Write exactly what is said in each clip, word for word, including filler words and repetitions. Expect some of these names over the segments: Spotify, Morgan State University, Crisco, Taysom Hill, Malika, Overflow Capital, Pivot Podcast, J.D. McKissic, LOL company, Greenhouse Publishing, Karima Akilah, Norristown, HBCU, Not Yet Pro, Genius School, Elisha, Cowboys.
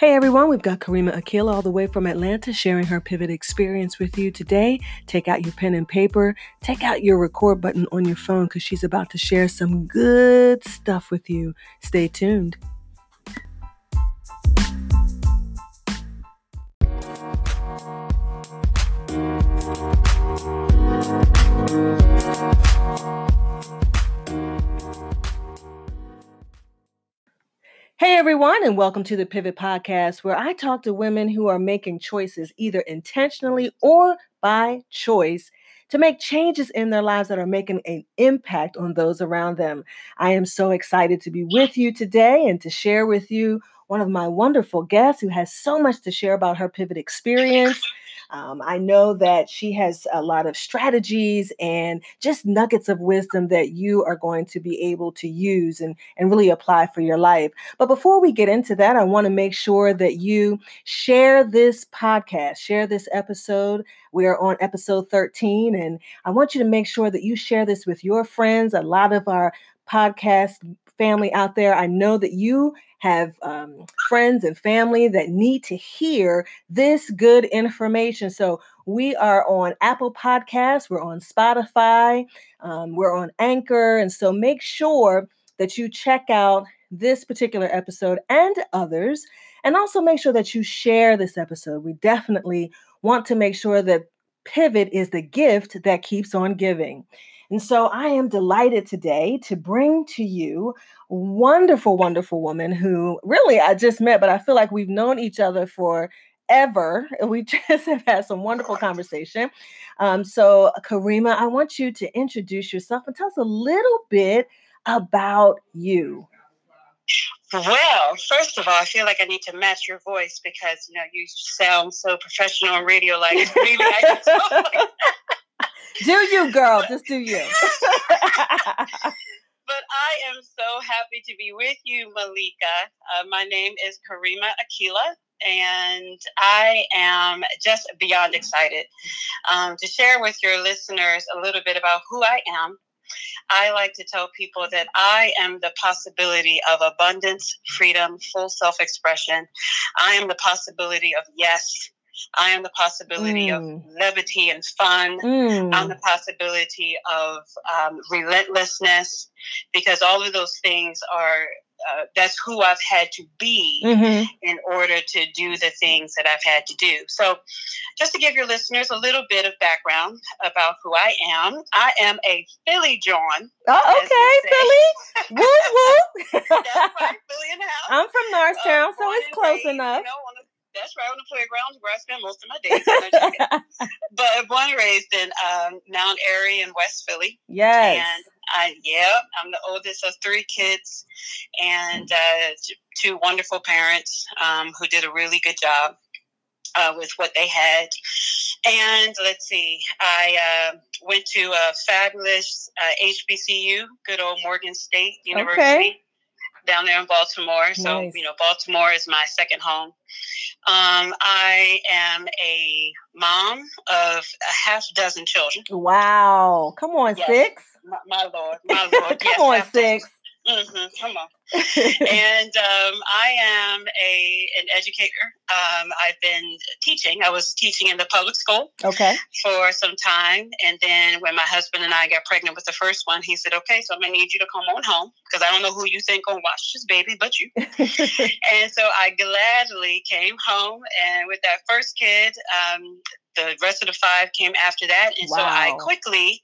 Hey everyone, we've got Karima Akilah all the way from Atlanta sharing her pivot experience with you today. Take out your pen and paper, take out your record button on your phone because she's about to share some good stuff with you. Stay tuned. Hey everyone, and welcome to the Pivot Podcast, where I talk to women who are making choices either intentionally or by choice to make changes in their lives that are making an impact on those around them. I am so excited to be with you today and to share with you one of my wonderful guests who has so much to share about her pivot experience. Um, I know that she has a lot of strategies and just nuggets of wisdom that you are going to be able to use and, and really apply for your life. But before we get into that, I want to make sure that you share this podcast, share this episode. We are on episode thirteen, and I want you to make sure that you share this with your friends. A lot of our podcast family out there, I know that you have um, friends and family that need to hear this good information. So we are on Apple Podcasts, we're on Spotify, um, we're on Anchor. And so make sure that you check out this particular episode and others, and also make sure that you share this episode. We definitely want to make sure that Pivot is the gift that keeps on giving. And so I am delighted today to bring to you a wonderful, wonderful woman who really I just met, but I feel like we've known each other forever. We just have had some wonderful conversation. Um, so Karima, I want you to introduce yourself and tell us a little bit about you. Well, first of all, I feel like I need to match your voice because, you know, you sound so professional on radio. Like, really, I can talk like that. Do you, girl? Just do you. But I am so happy to be with you, Malika. Uh, my name is Karima Akilah, and I am just beyond excited um, to share with your listeners a little bit about who I am. I like to tell people that I am the possibility of abundance, freedom, full self-expression. I am the possibility of yes. I am the possibility mm. of levity and fun. Mm. I'm the possibility of um, relentlessness, because all of those things are, uh, that's who I've had to be mm-hmm. in order to do the things that I've had to do. So just to give your listeners a little bit of background about who I am, I am a Philly John. Oh, okay, Philly. Woo, woo. That's right, Philly in the house. I'm from Norristown, uh, so it's close way, enough. You know, on That's right, on the playground where I spend most of my days. But born and raised in um, Mount Airy in West Philly. Yes. And I, yeah, I'm the oldest of three kids and uh, two wonderful parents um, who did a really good job uh, with what they had. And let's see, I uh, went to a fabulous uh, H B C U, good old Morgan State University. Okay. Down there in Baltimore. So, nice. You know, Baltimore is my second home. Um, I am a mom of a half dozen children. Wow. Come on, yes. Six. My, my Lord. My Lord. Come yes, on, six. Mm-hmm. Come on. And um, I am a an educator. Um, I've been teaching. I was teaching in the public school okay. for some time. And then when my husband and I got pregnant with the first one, he said, okay, so I'm going to need you to come on home because I don't know who you think going to watch this baby but you. And so I gladly came home. And with that first kid, um, the rest of the five came after that. And wow. So I quickly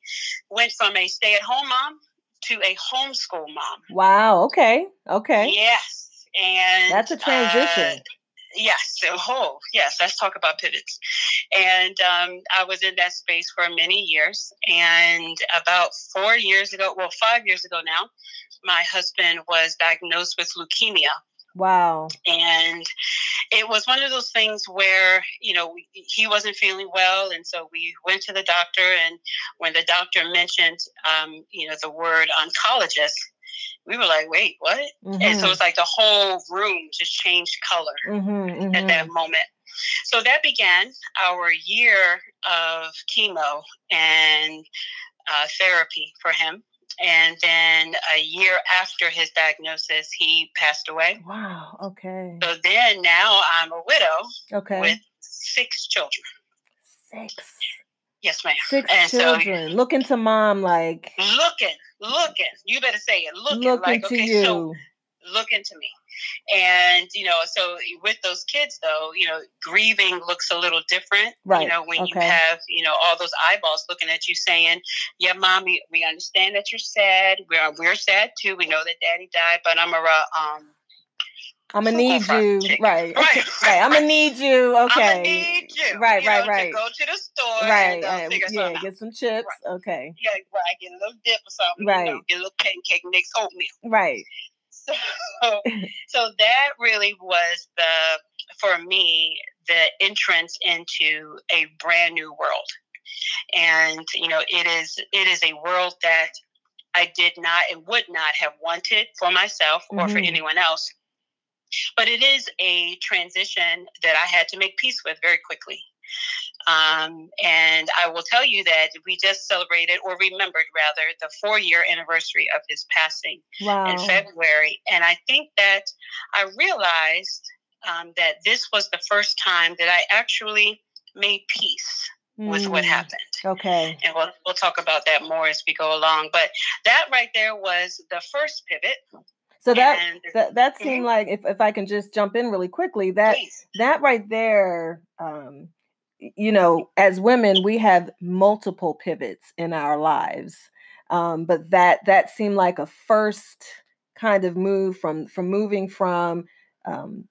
went from a stay-at-home mom to a homeschool mom. Wow. Okay. Okay. Yes. And that's a transition. Uh, yes. Oh, yes. Let's talk about pivots. And um, I was in that space for many years. And about four years ago, well, five years ago now, my husband was diagnosed with leukemia. Wow. And it was one of those things where, you know, we, he wasn't feeling well. And so we went to the doctor. And when the doctor mentioned, um, you know, the word oncologist, we were like, wait, what? Mm-hmm. And so it was like the whole room just changed color mm-hmm, mm-hmm. at that moment. So that began our year of chemo and uh, therapy for him. And then a year after his diagnosis, he passed away. Wow. Okay. So then now I'm a widow. Okay. With six children. Six. Yes, ma'am. Six and children. So, looking to mom like. Looking, looking. You better say it. Looking, looking like, to okay, you. So looking to me. And, you know, so with those kids, though, you know, grieving looks a little different, right? You know, when okay. you have, you know, all those eyeballs looking at you saying, yeah, mommy, we understand that you're sad. We're, we're sad, too. We know that daddy died, but I'm a, um, I'm going to need you. Right. Right. right. I'm going to need you. Okay. I'm going to need you. Right, you right, know, right. To go to the store. Right. And, uh, yeah, get out. Some chips. Right. Okay. Yeah, right. Get a little dip or something. Right. You know, get a little pancake mix, oatmeal. Right. So, so that really was the, for me, the entrance into a brand new world. And, you know, it is, it is a world that I did not and would not have wanted for myself or mm-hmm. for anyone else. But it is a transition that I had to make peace with very quickly. Um, and I will tell you that we just celebrated, or remembered rather, the four-year anniversary of his passing wow. in February. And I think that I realized um, that this was the first time that I actually made peace mm. with what happened. Okay. And we'll, we'll talk about that more as we go along. But that right there was the first pivot. So that and, that, that seemed mm-hmm. like, if, if I can just jump in really quickly, that Please. that right there... Um, you know, as women, we have multiple pivots in our lives. Um, but that that seemed like a first kind of move from from moving from um,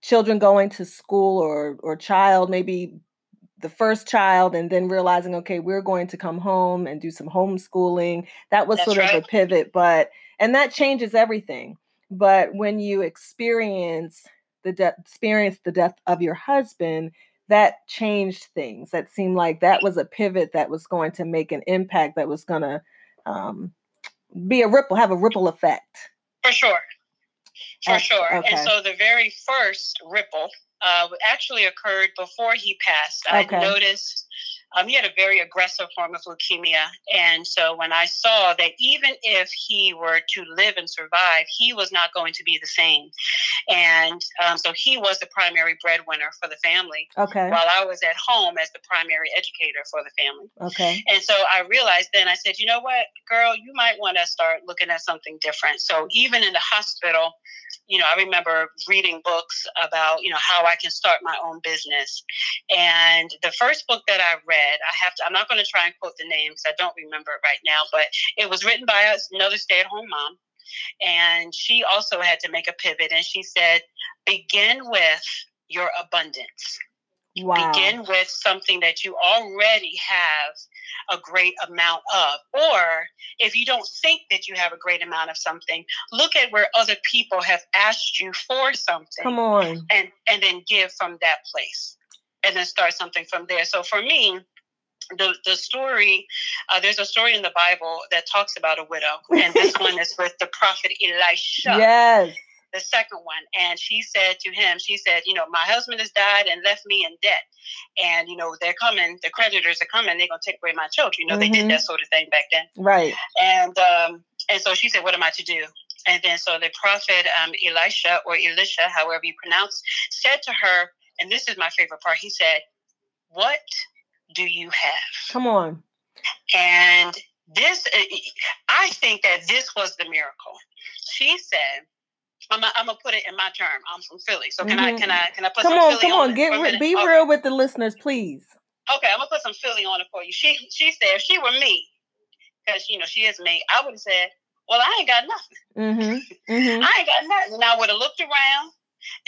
children going to school or or child, maybe the first child, and then realizing, okay, we're going to come home and do some homeschooling. That was That's sort right. of a pivot, but and that changes everything. But when you experience the de- experience the death of your husband, that changed things. That seemed like that was a pivot that was going to make an impact, that was going to um, be a ripple, have a ripple effect. For sure. For uh, sure. Okay. And so the very first ripple uh, actually occurred before he passed. Okay. I noticed um, he had a very aggressive form of leukemia. And so when I saw that even if he were to live and survive, he was not going to be the same. And um, so he was the primary breadwinner for the family. Okay. While I was at home as the primary educator for the family. Okay. And so I realized then, I said, you know what, girl, you might want to start looking at something different. So even in the hospital, you know, I remember reading books about, you know, how I can start my own business. And the first book that I read, I have to, I'm not going to try and quote the name because I don't remember it right now, but it was written by another stay-at-home mom. And she also had to make a pivot. And she said, begin with your abundance. Wow. Begin with something that you already have a great amount of. Or if you don't think that you have a great amount of something, look at where other people have asked you for something. Come on. And, and then give from that place. And then start something from there. So for me, the the story, uh, there's a story in the Bible that talks about a widow. And this one is with the prophet Elisha. Yes. The second one. And she said to him, she said, you know, my husband has died and left me in debt. And, you know, they're coming, the creditors are coming, they're going to take away my children. You know, mm-hmm. they did that sort of thing back then. Right. And, um, and so she said, what am I to do? And then so the prophet um, Elisha, or Elisha, however you pronounce, said to her, and this is my favorite part, he said, what do you have? Come on. And this, I think that this was the miracle. She said, I'm going to put it in my term. I'm from Philly. So can mm-hmm. I, can I, can I put come some on, Philly come on, come on, re- be okay. real with the listeners, please. Okay. I'm going to put some Philly on it for you. She, she said, if she were me, cause you know, she is me, I would have said, well, I ain't got nothing. Mm-hmm. Mm-hmm. I ain't got nothing. And I would have looked around.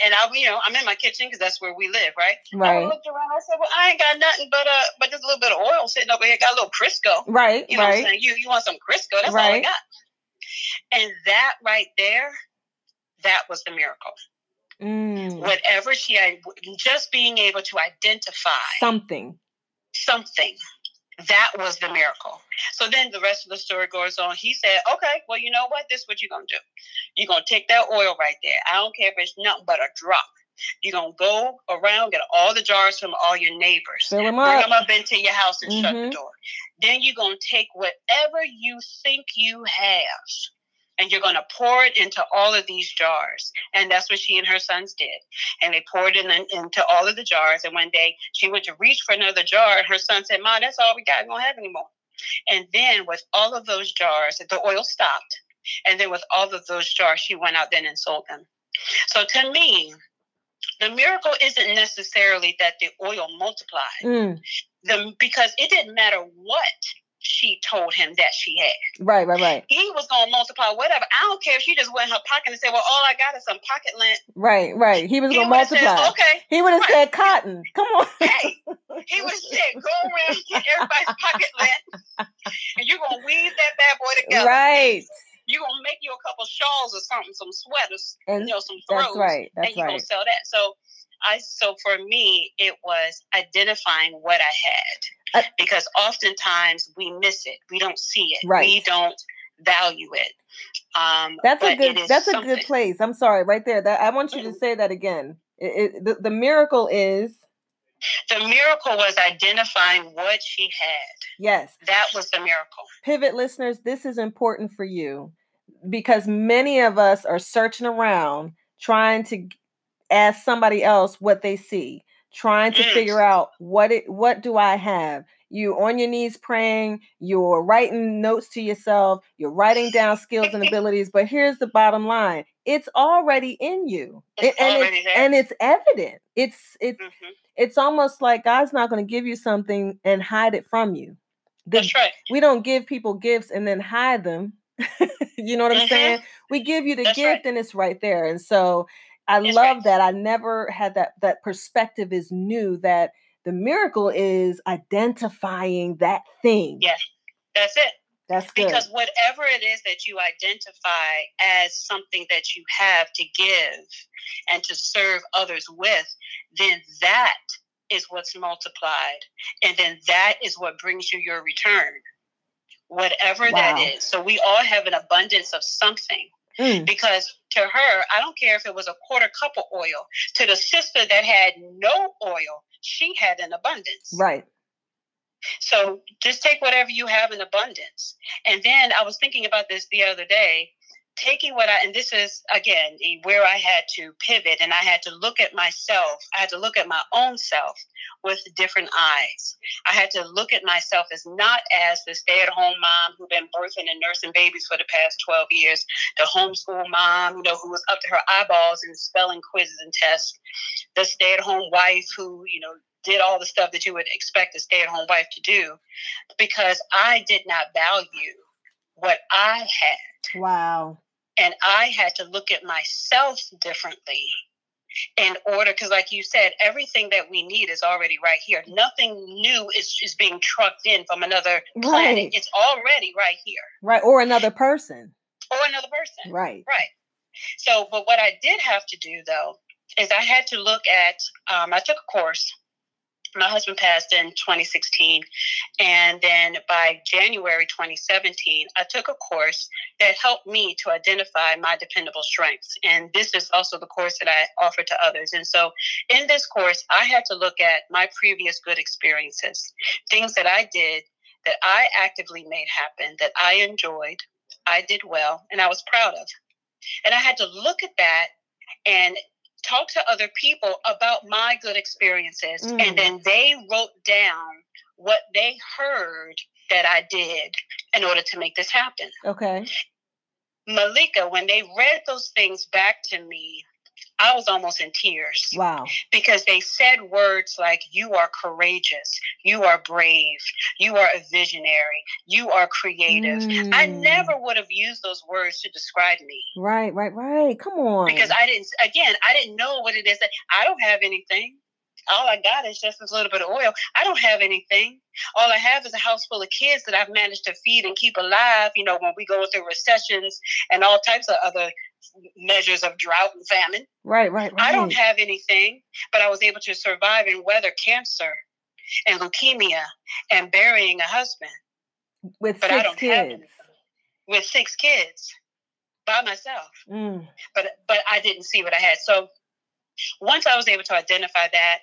And I, you know, I'm in my kitchen because that's where we live, right? Right. I looked around. I said, "Well, I ain't got nothing but uh, but just a little bit of oil sitting over here. Got a little Crisco, right? You know right. what I'm saying? You you want some Crisco? That's right. all I got." And that right there, that was the miracle. Mm. Whatever she had, just being able to identify something, something. That was the miracle. So then the rest of the story goes on. He said, okay, well, you know what? This is what you're going to do. You're going to take that oil right there. I don't care if it's nothing but a drop. You're going to go around, get all the jars from all your neighbors. Fill them up. Bring them up into your house and mm-hmm. shut the door. Then you're going to take whatever you think you have and you're going to pour it into all of these jars. And that's what she and her sons did. And they poured it in, into all of the jars. And one day she went to reach for another jar. And her son said, "Ma, that's all we got. We don't have any more." And then with all of those jars, the oil stopped. And then with all of those jars, she went out then and sold them. So to me, the miracle isn't necessarily that the oil multiplied, mm. the, because it didn't matter what she told him that she had. Right, right, right. He was going to multiply whatever. I don't care if she just went in her pocket and said, "Well, all I got is some pocket lint." Right, right. He was going to multiply. Said, okay. He would have right. said cotton. Come on. Hey, he would have said, "Go around and get everybody's pocket lint, and you're going to weave that bad boy together." Right. You're going to make you a couple shawls or something, some sweaters, and, you know, some throws. That's right. That's and you're right. going to sell that. So I, so for me, it was identifying what I had, uh, because oftentimes we miss it. We don't see it. Right. We don't value it. Um, that's a good, that's something. a good place. I'm sorry, right there. That I want you to say that again. It, it, the, the miracle is. The miracle was identifying what she had. Yes. That was the miracle. Pivot listeners, this is important for you because many of us are searching around trying to ask somebody else what they see, trying to mm. figure out what it, what do I have? You on your knees praying, you're writing notes to yourself, you're writing down skills and abilities, but here's the bottom line. It's already in you. It's and, already it's, and it's evident. It's, it's, mm-hmm. It's almost like God's not going to give you something and hide it from you. The, That's right. We don't give people gifts and then hide them. You know what mm-hmm. I'm saying? We give you the That's gift right. and it's right there. And so I That's love right. that. I never had that. That perspective is new, that the miracle is identifying that thing. Yeah. That's it. That's good. Because whatever it is that you identify as something that you have to give and to serve others with, then that is what's multiplied. And then that is what brings you your return, whatever wow. that is. So we all have an abundance of something. Mm. Because to her, I don't care if it was a quarter cup of oil. To the sister that had no oil, she had an abundance. Right. So just take whatever you have in abundance. And then I was thinking about this the other day, taking what I, and this is, again, where I had to pivot and I had to look at myself. I had to look at my own self with different eyes. I had to look at myself as not as the stay-at-home mom who'd been birthing and nursing babies for the past twelve years, the homeschool mom, you know, who was up to her eyeballs in spelling quizzes and tests, the stay-at-home wife who, you know, did all the stuff that you would expect a stay-at-home wife to do, because I did not value what I had. Wow. And I had to look at myself differently in order, because like you said, everything that we need is already right here. Nothing new is, is being trucked in from another planet. Right. It's already right here. Right, or another person. Or another person. Right. Right. So, but what I did have to do, though, is I had to look at, um, I took a course. My husband passed in twenty sixteen, and then by January twenty seventeen, I took a course that helped me to identify my dependable strengths. And this is also the course that I offer to others. And so in this course, I had to look at my previous good experiences, things that I did that I actively made happen, that I enjoyed, I did well, and I was proud of. And I had to look at that and talk to other people about my good experiences. Mm. And then they wrote down what they heard that I did in order to make this happen. Okay. Malika, when they read those things back to me, I was almost in tears. Wow. Because they said words like, "You are courageous. You are brave. You are a visionary. You are creative." Mm. I never would have used those words to describe me. Right, right, right. Come on. Because I didn't, again, I didn't know what it is. That I don't have anything. All I got is just this little bit of oil. I don't have anything. All I have is a house full of kids that I've managed to feed and keep alive. You know, when we go through recessions and all types of other measures of drought and famine. Right, right, right. I don't have anything, but I was able to survive and weather cancer and leukemia and burying a husband. With but six I don't kids. Have anything. With six kids by myself. Mm. But but I didn't see what I had. So once I was able to identify that,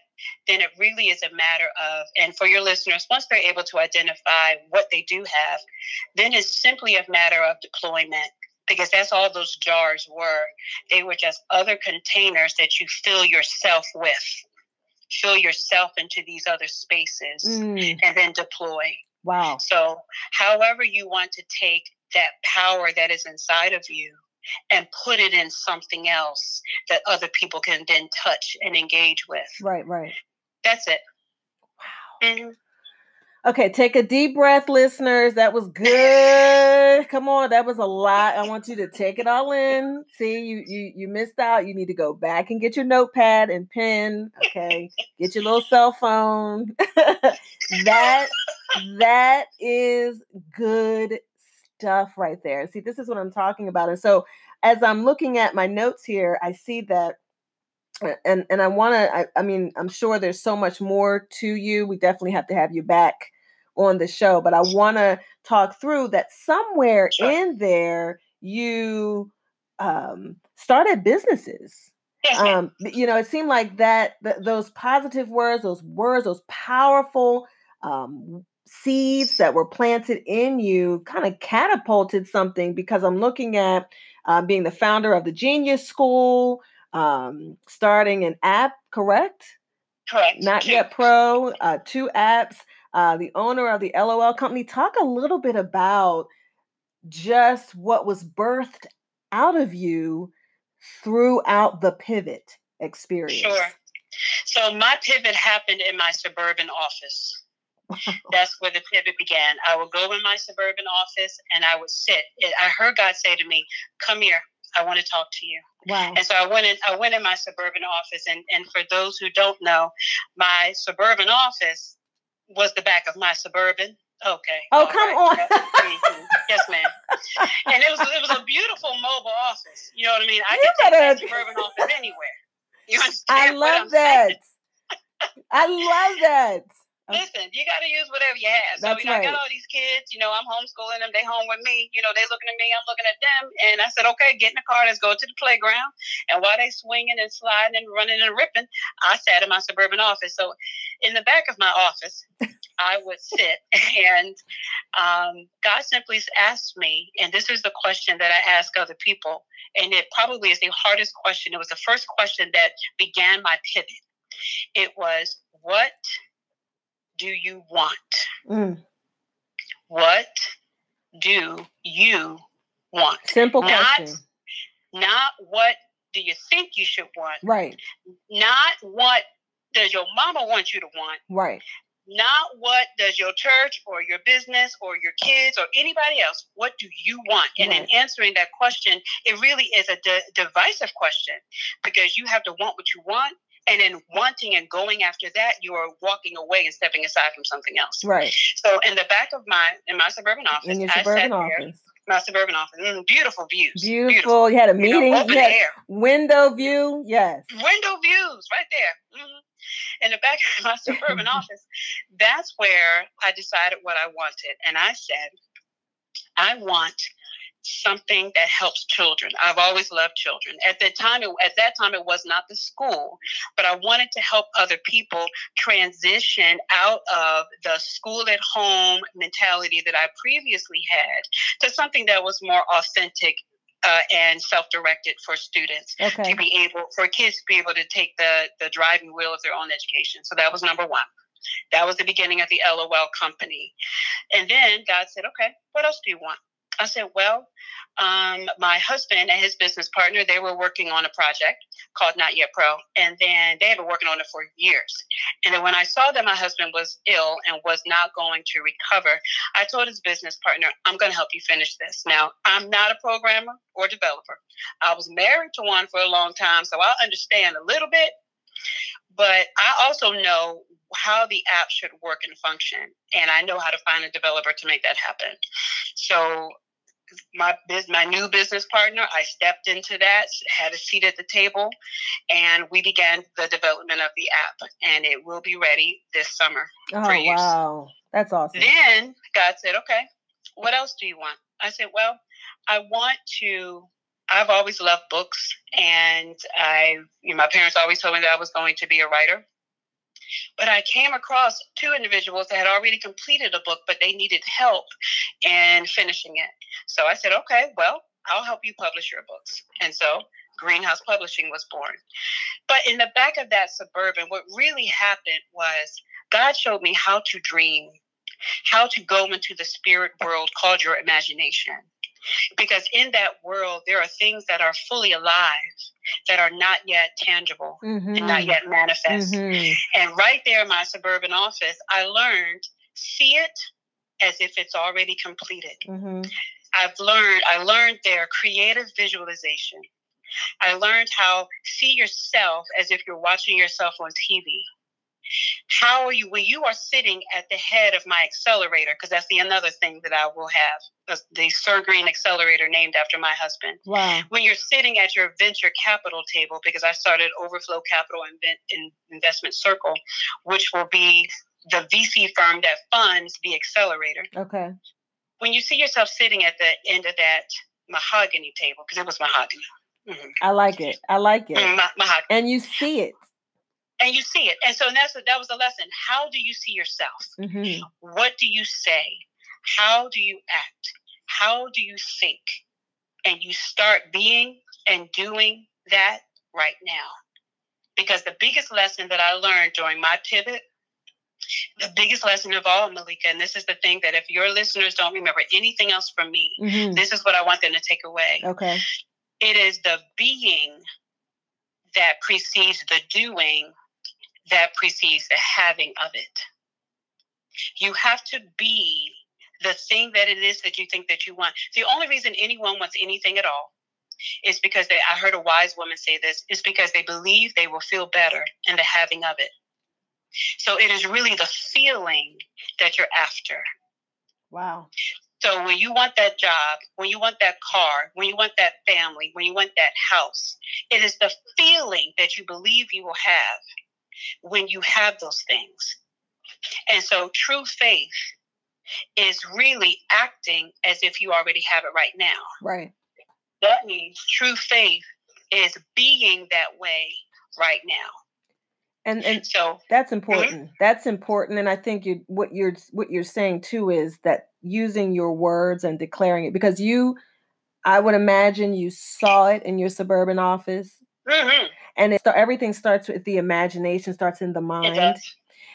then it really is a matter of, and for your listeners, once they're able to identify what they do have, then it's simply a matter of deployment, because that's all those jars were. They were just other containers that you fill yourself with, fill yourself into these other spaces mm. and then deploy. Wow. So however you want to take that power that is inside of you and put it in something else that other people can then touch and engage with. Right, right. That's it. Wow. Mm-hmm. Okay, take a deep breath, listeners. That was good. Come on, that was a lot. I want you to take it all in. See, you you you missed out. You need to go back and get your notepad and pen. Okay, get your little cell phone. that that is good stuff right there. See, this is what I'm talking about. And so, as I'm looking at my notes here, I see that. And and I want to, I, I mean, I'm sure there's so much more to you. We definitely have to have you back on the show, but I want to talk through that somewhere sure. in there, you um, started businesses. Yes, um, you know, it seemed like that, th- those positive words, those words, those powerful um, seeds that were planted in you kind of catapulted something, because I'm looking at uh, being the founder of the Genius School, Um, starting an app, correct? Correct. Not Yet Pro, uh, two apps, uh, the owner of the LOL company. Talk a little bit about just what was birthed out of you throughout the pivot experience. Sure. So my pivot happened in my suburban office. That's where the pivot began. I would go in my suburban office and I would sit. I heard God say to me, come here. I want to talk to you. Wow. And so I went in, I went in my suburban office. And, and for those who don't know, my suburban office was the back of my Suburban. Okay. Oh, come right. on. Mm-hmm. Yes, ma'am. And it was, it was a beautiful mobable office. You know what I mean? I you could better... take my suburban office anywhere. You understand? I love that. I love that. Listen, you got to use whatever you have. That's so, you know, right. I got all these kids, you know, I'm homeschooling them. They home with me. You know, they looking at me, I'm looking at them. And I said, okay, get in the car. Let's go to the playground. And while they swinging and sliding and running and ripping, I sat in my suburban office. So in the back of my office, I would sit. And um, God simply asked me, and this is the question that I ask other people. And it probably is the hardest question. It was the first question that began my pivot. It was, what do you want? Mm. What do you want? Simple question. Not, not what do you think you should want? Right. Not what does your mama want you to want? Right. Not what does your church or your business or your kids or anybody else, what do you want? And right. in answering that question, it really is a de- divisive question, because you have to want what you want. And in wanting and going after that, you are walking away and stepping aside from something else. Right. So in the back of my, in my suburban office, in your suburban I sat office. There, my suburban office, mm, beautiful views. Beautiful. beautiful. You had a meeting. You know, open you had air. Window view. Yes. Window views right there. Mm-hmm. In the back of my suburban office, that's where I decided what I wanted. And I said, I want something that helps children. I've always loved children. At the time, it, at that time, it was not the school, but I wanted to help other people transition out of the school at home mentality that I previously had to something that was more authentic uh, and self-directed for students okay. to be able, for kids to be able to take the, the driving wheel of their own education. So that was number one. That was the beginning of the LOL company. And then God said, okay, what else do you want? I said, well, um, my husband and his business partner, they were working on a project called Not Yet Pro. And then they had been working on it for years. And then when I saw that my husband was ill and was not going to recover, I told his business partner, I'm going to help you finish this. Now, I'm not a programmer or developer. I was married to one for a long time, so I understand a little bit. But I also know how the app should work and function. And I know how to find a developer to make that happen. So my my new business partner, I stepped into that, had a seat at the table, and we began the development of the app, and it will be ready this summer oh, for use. Wow, that's awesome. Then God said, okay, what else do you want? I said, well, I want to, I've always loved books, and I, you know, my parents always told me that I was going to be a writer. But I came across two individuals that had already completed a book, but they needed help in finishing it. So I said, okay, well, I'll help you publish your books. And so Greenhouse Publishing was born. But in the back of that Suburban, what really happened was God showed me how to dream, how to go into the spirit world called your imagination. Because in that world, there are things that are fully alive that are not yet tangible mm-hmm. and not yet manifest. Mm-hmm. And right there in my Suburban office, I learned, see it as if it's already completed. Mm-hmm. I've learned, I learned there creative visualization. I learned how see yourself as if you're watching yourself on T V. How are you when you are sitting at the head of my accelerator? Because that's the another thing that I will have, the Sir Green Accelerator named after my husband. Wow. When you're sitting at your venture capital table, because I started Overflow Capital and Investment Circle, which will be the V C firm that funds the accelerator. Okay. When you see yourself sitting at the end of that mahogany table, because it was mahogany. Mm-hmm. I like it. I like it. Ma- mahogany. And you see it. And you see it. And so that's what, that was the lesson. How do you see yourself? Mm-hmm. What do you say? How do you act? How do you think? And you start being and doing that right now. Because the biggest lesson that I learned during my pivot, the biggest lesson of all, Malika, and this is the thing that if your listeners don't remember anything else from me, mm-hmm. this is what I want them to take away. Okay. It is the being that precedes the doing. That precedes the having of it. You have to be the thing that it is that you think that you want. The only reason anyone wants anything at all is because they, I heard a wise woman say this, is because they believe they will feel better in the having of it. So it is really the feeling that you're after. Wow. So when you want that job, when you want that car, when you want that family, when you want that house, it is the feeling that you believe you will have when you have those things. And so true faith is really acting as if you already have it right now. Right. That means true faith is being that way right now. And and so that's important. Mm-hmm. That's important. And I think you what you're what you're saying too is that using your words and declaring it, because you, I would imagine you saw it in your Suburban office. Mm-hmm. And it, so everything starts with the imagination, starts in the mind. It does. It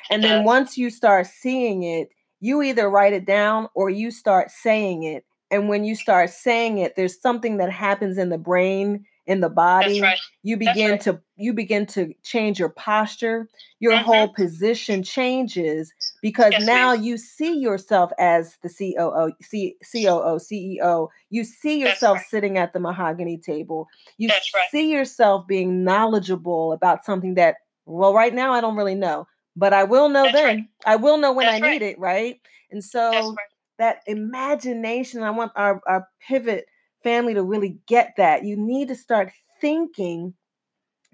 and then does. Once you start seeing it, you either write it down or you start saying it. And when you start saying it, there's something that happens in the brain, in the body. That's right. You begin That's right. to you begin to change your posture. Your mm-hmm. whole position changes because yes, now ma'am. You see yourself as the C O O, C O O, C E O. You see yourself right. sitting at the mahogany table. You That's right. see yourself being knowledgeable about something that, well, right now I don't really know, but I will know That's then. Right. I will know when That's I right. need it, right? And so right. that imagination, I want our, our pivot family to really get that. You need to start thinking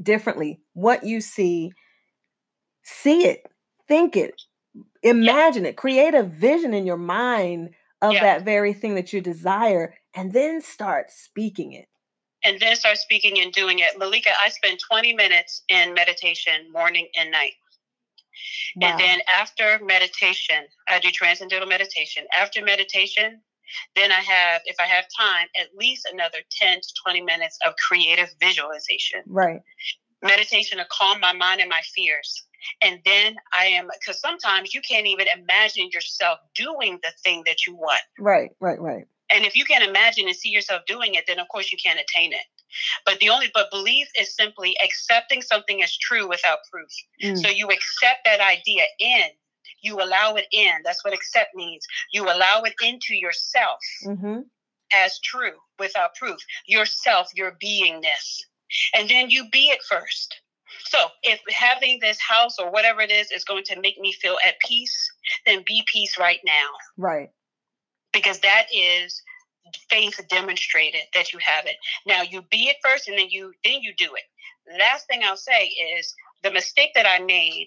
differently. What you see, see it, think it, imagine yeah. it, create a vision in your mind of yeah. that very thing that you desire, and then start speaking it. And then start speaking and doing it. Malika, I spend twenty minutes in meditation morning and night. Wow. And then after meditation, I do transcendental meditation. After meditation, then I have, if I have time, at least another ten to twenty minutes of creative visualization. Right. Meditation to calm my mind and my fears. And then I am, because sometimes you can't even imagine yourself doing the thing that you want. Right, right, right. And if you can't imagine and see yourself doing it, then of course you can't attain it. But the only, but belief is simply accepting something as true without proof. Mm. So you accept that idea in. You allow it in. That's what accept means. You allow it into yourself mm-hmm. as true without proof. Yourself, your beingness. And then you be it first. So if having this house or whatever it is is going to make me feel at peace, then be peace right now. Right. Because that is faith demonstrated that you have it. Now you be it first and then you then you do it. Last thing I'll say is the mistake that I made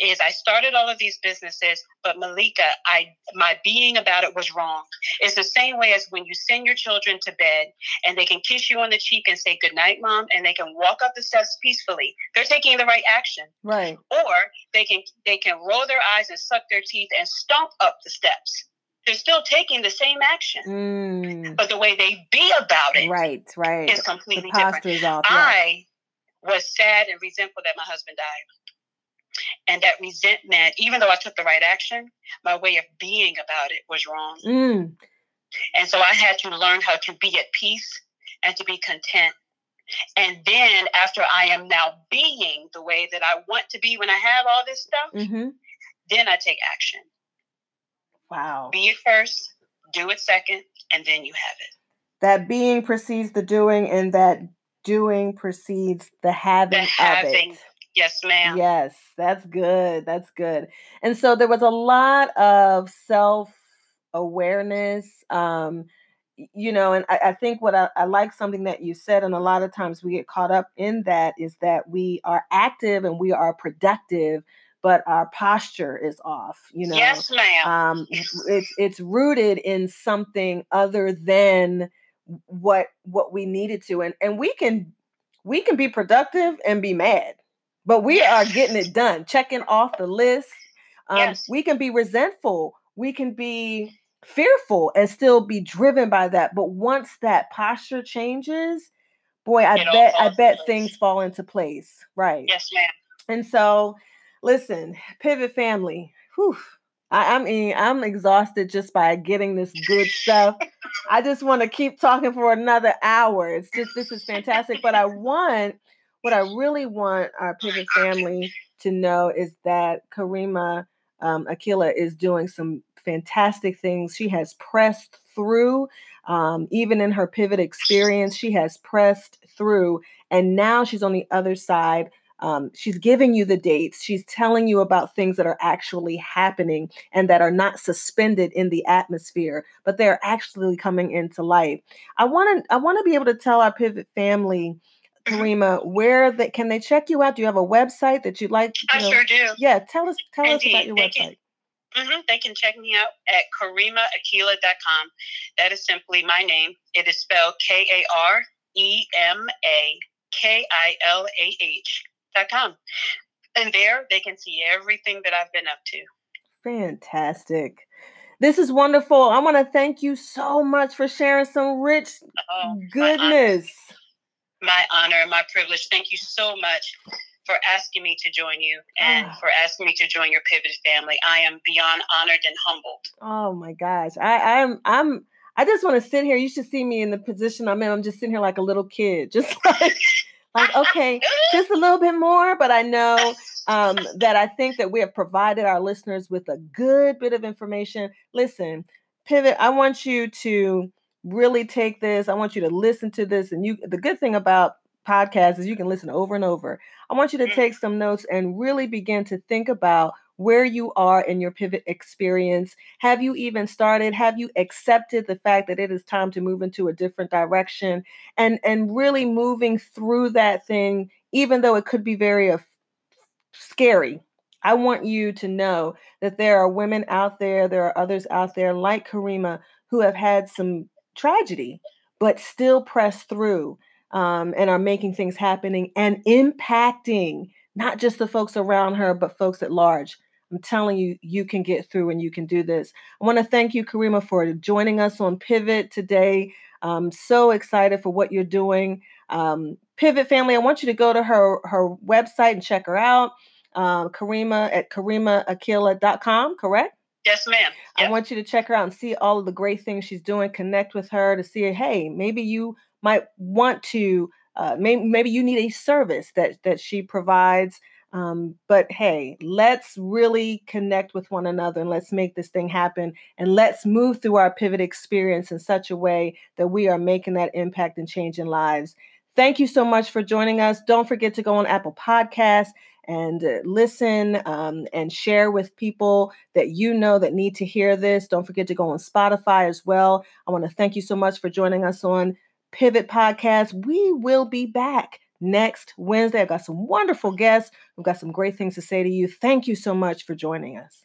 is I started all of these businesses, but Malika, I my being about it was wrong. It's the same way as when you send your children to bed and they can kiss you on the cheek and say, good night, mom, and they can walk up the steps peacefully. They're taking the right action. Right. Or they can they can roll their eyes and suck their teeth and stomp up the steps. They're still taking the same action, mm. but the way they be about it right, right. is completely different. Is off, yeah. I was sad and resentful that my husband died. And that resentment, even though I took the right action, my way of being about it was wrong. Mm. And so I had to learn how to be at peace and to be content. And then after I am now being the way that I want to be when I have all this stuff, mm-hmm. then I take action. Wow. Be it first, do it second, and then you have it. That being precedes the doing, and that doing precedes the having, the having. of it. Yes, ma'am. Yes, that's good. That's good. And so there was a lot of self-awareness, um, you know, and I, I think what I, I like something that you said, and a lot of times we get caught up in that, is that we are active and we are productive, but our posture is off, you know. Yes, ma'am. Um, it's it's rooted in something other than what what we needed to, and and we can we can be productive and be mad, but we yes. are getting it done, checking off the list. Um, yes. We can be resentful, we can be fearful, and still be driven by that. But once that posture changes, boy, I it bet I bet things fall into place, right? Yes, ma'am. And so. Listen, Pivot family, whew, I, I mean, I'm exhausted just by getting this good stuff. I just want to keep talking for another hour. It's just, this is fantastic. But I want, what I really want our Pivot family to know is that Karima um, Akilah is doing some fantastic things. She has pressed through, um, even in her Pivot experience, she has pressed through, and now she's on the other side. Um, she's giving you the dates. She's telling you about things that are actually happening and that are not suspended in the atmosphere, but they're actually coming into life. I want to I want to be able to tell our Pivot family, Karima, where they can they check you out? Do you have a website that you'd like? You I know, sure do. Yeah, tell us tell Indeed. us about your they website. Can, mm-hmm, they can check me out at karima akilah dot com. That is simply my name. It is spelled K A R E M A K I L A H. Com. And there they can see everything that I've been up to. Fantastic. This is wonderful. I want to thank you so much for sharing some rich oh, goodness. My honor, my honor, my privilege. Thank you so much for asking me to join you and oh. for asking me to join your Pivot family. I am beyond honored and humbled. Oh my gosh. I, I'm, I'm, I just want to sit here. You should see me in the position I'm in. I'm just sitting here like a little kid, just like Like, okay, just a little bit more, but I know um, that I think that we have provided our listeners with a good bit of information. Listen, Pivot, I want you to really take this. I want you to listen to this. And you, the good thing about podcasts is you can listen over and over. I want you to take some notes and really begin to think about where you are in your Pivot experience. Have you even started? Have you accepted the fact that it is time to move into a different direction? And, and really moving through that thing, even though it could be very uh, scary. I want you to know that there are women out there, there are others out there like Karima who have had some tragedy, but still press through um, and are making things happening and impacting not just the folks around her, but folks at large. I'm telling you, you can get through and you can do this. I want to thank you, Karima, for joining us on Pivot today. I'm so excited for what you're doing. Um, Pivot family, I want you to go to her, her website and check her out. Um, Karima at karima akilah dot com, correct? Yes, ma'am. Yep. I want you to check her out and see all of the great things she's doing. Connect with her to see, hey, maybe you might want to Uh, maybe, maybe you need a service that, that she provides. Um, but hey, let's really connect with one another and let's make this thing happen. And let's move through our Pivot experience in such a way that we are making that impact and changing lives. Thank you so much for joining us. Don't forget to go on Apple Podcasts and uh, listen um, and share with people that you know that need to hear this. Don't forget to go on Spotify as well. I want to thank you so much for joining us on Pivot Podcast. We will be back next Wednesday. I've got some wonderful guests. We've got some great things to say to you. Thank you so much for joining us.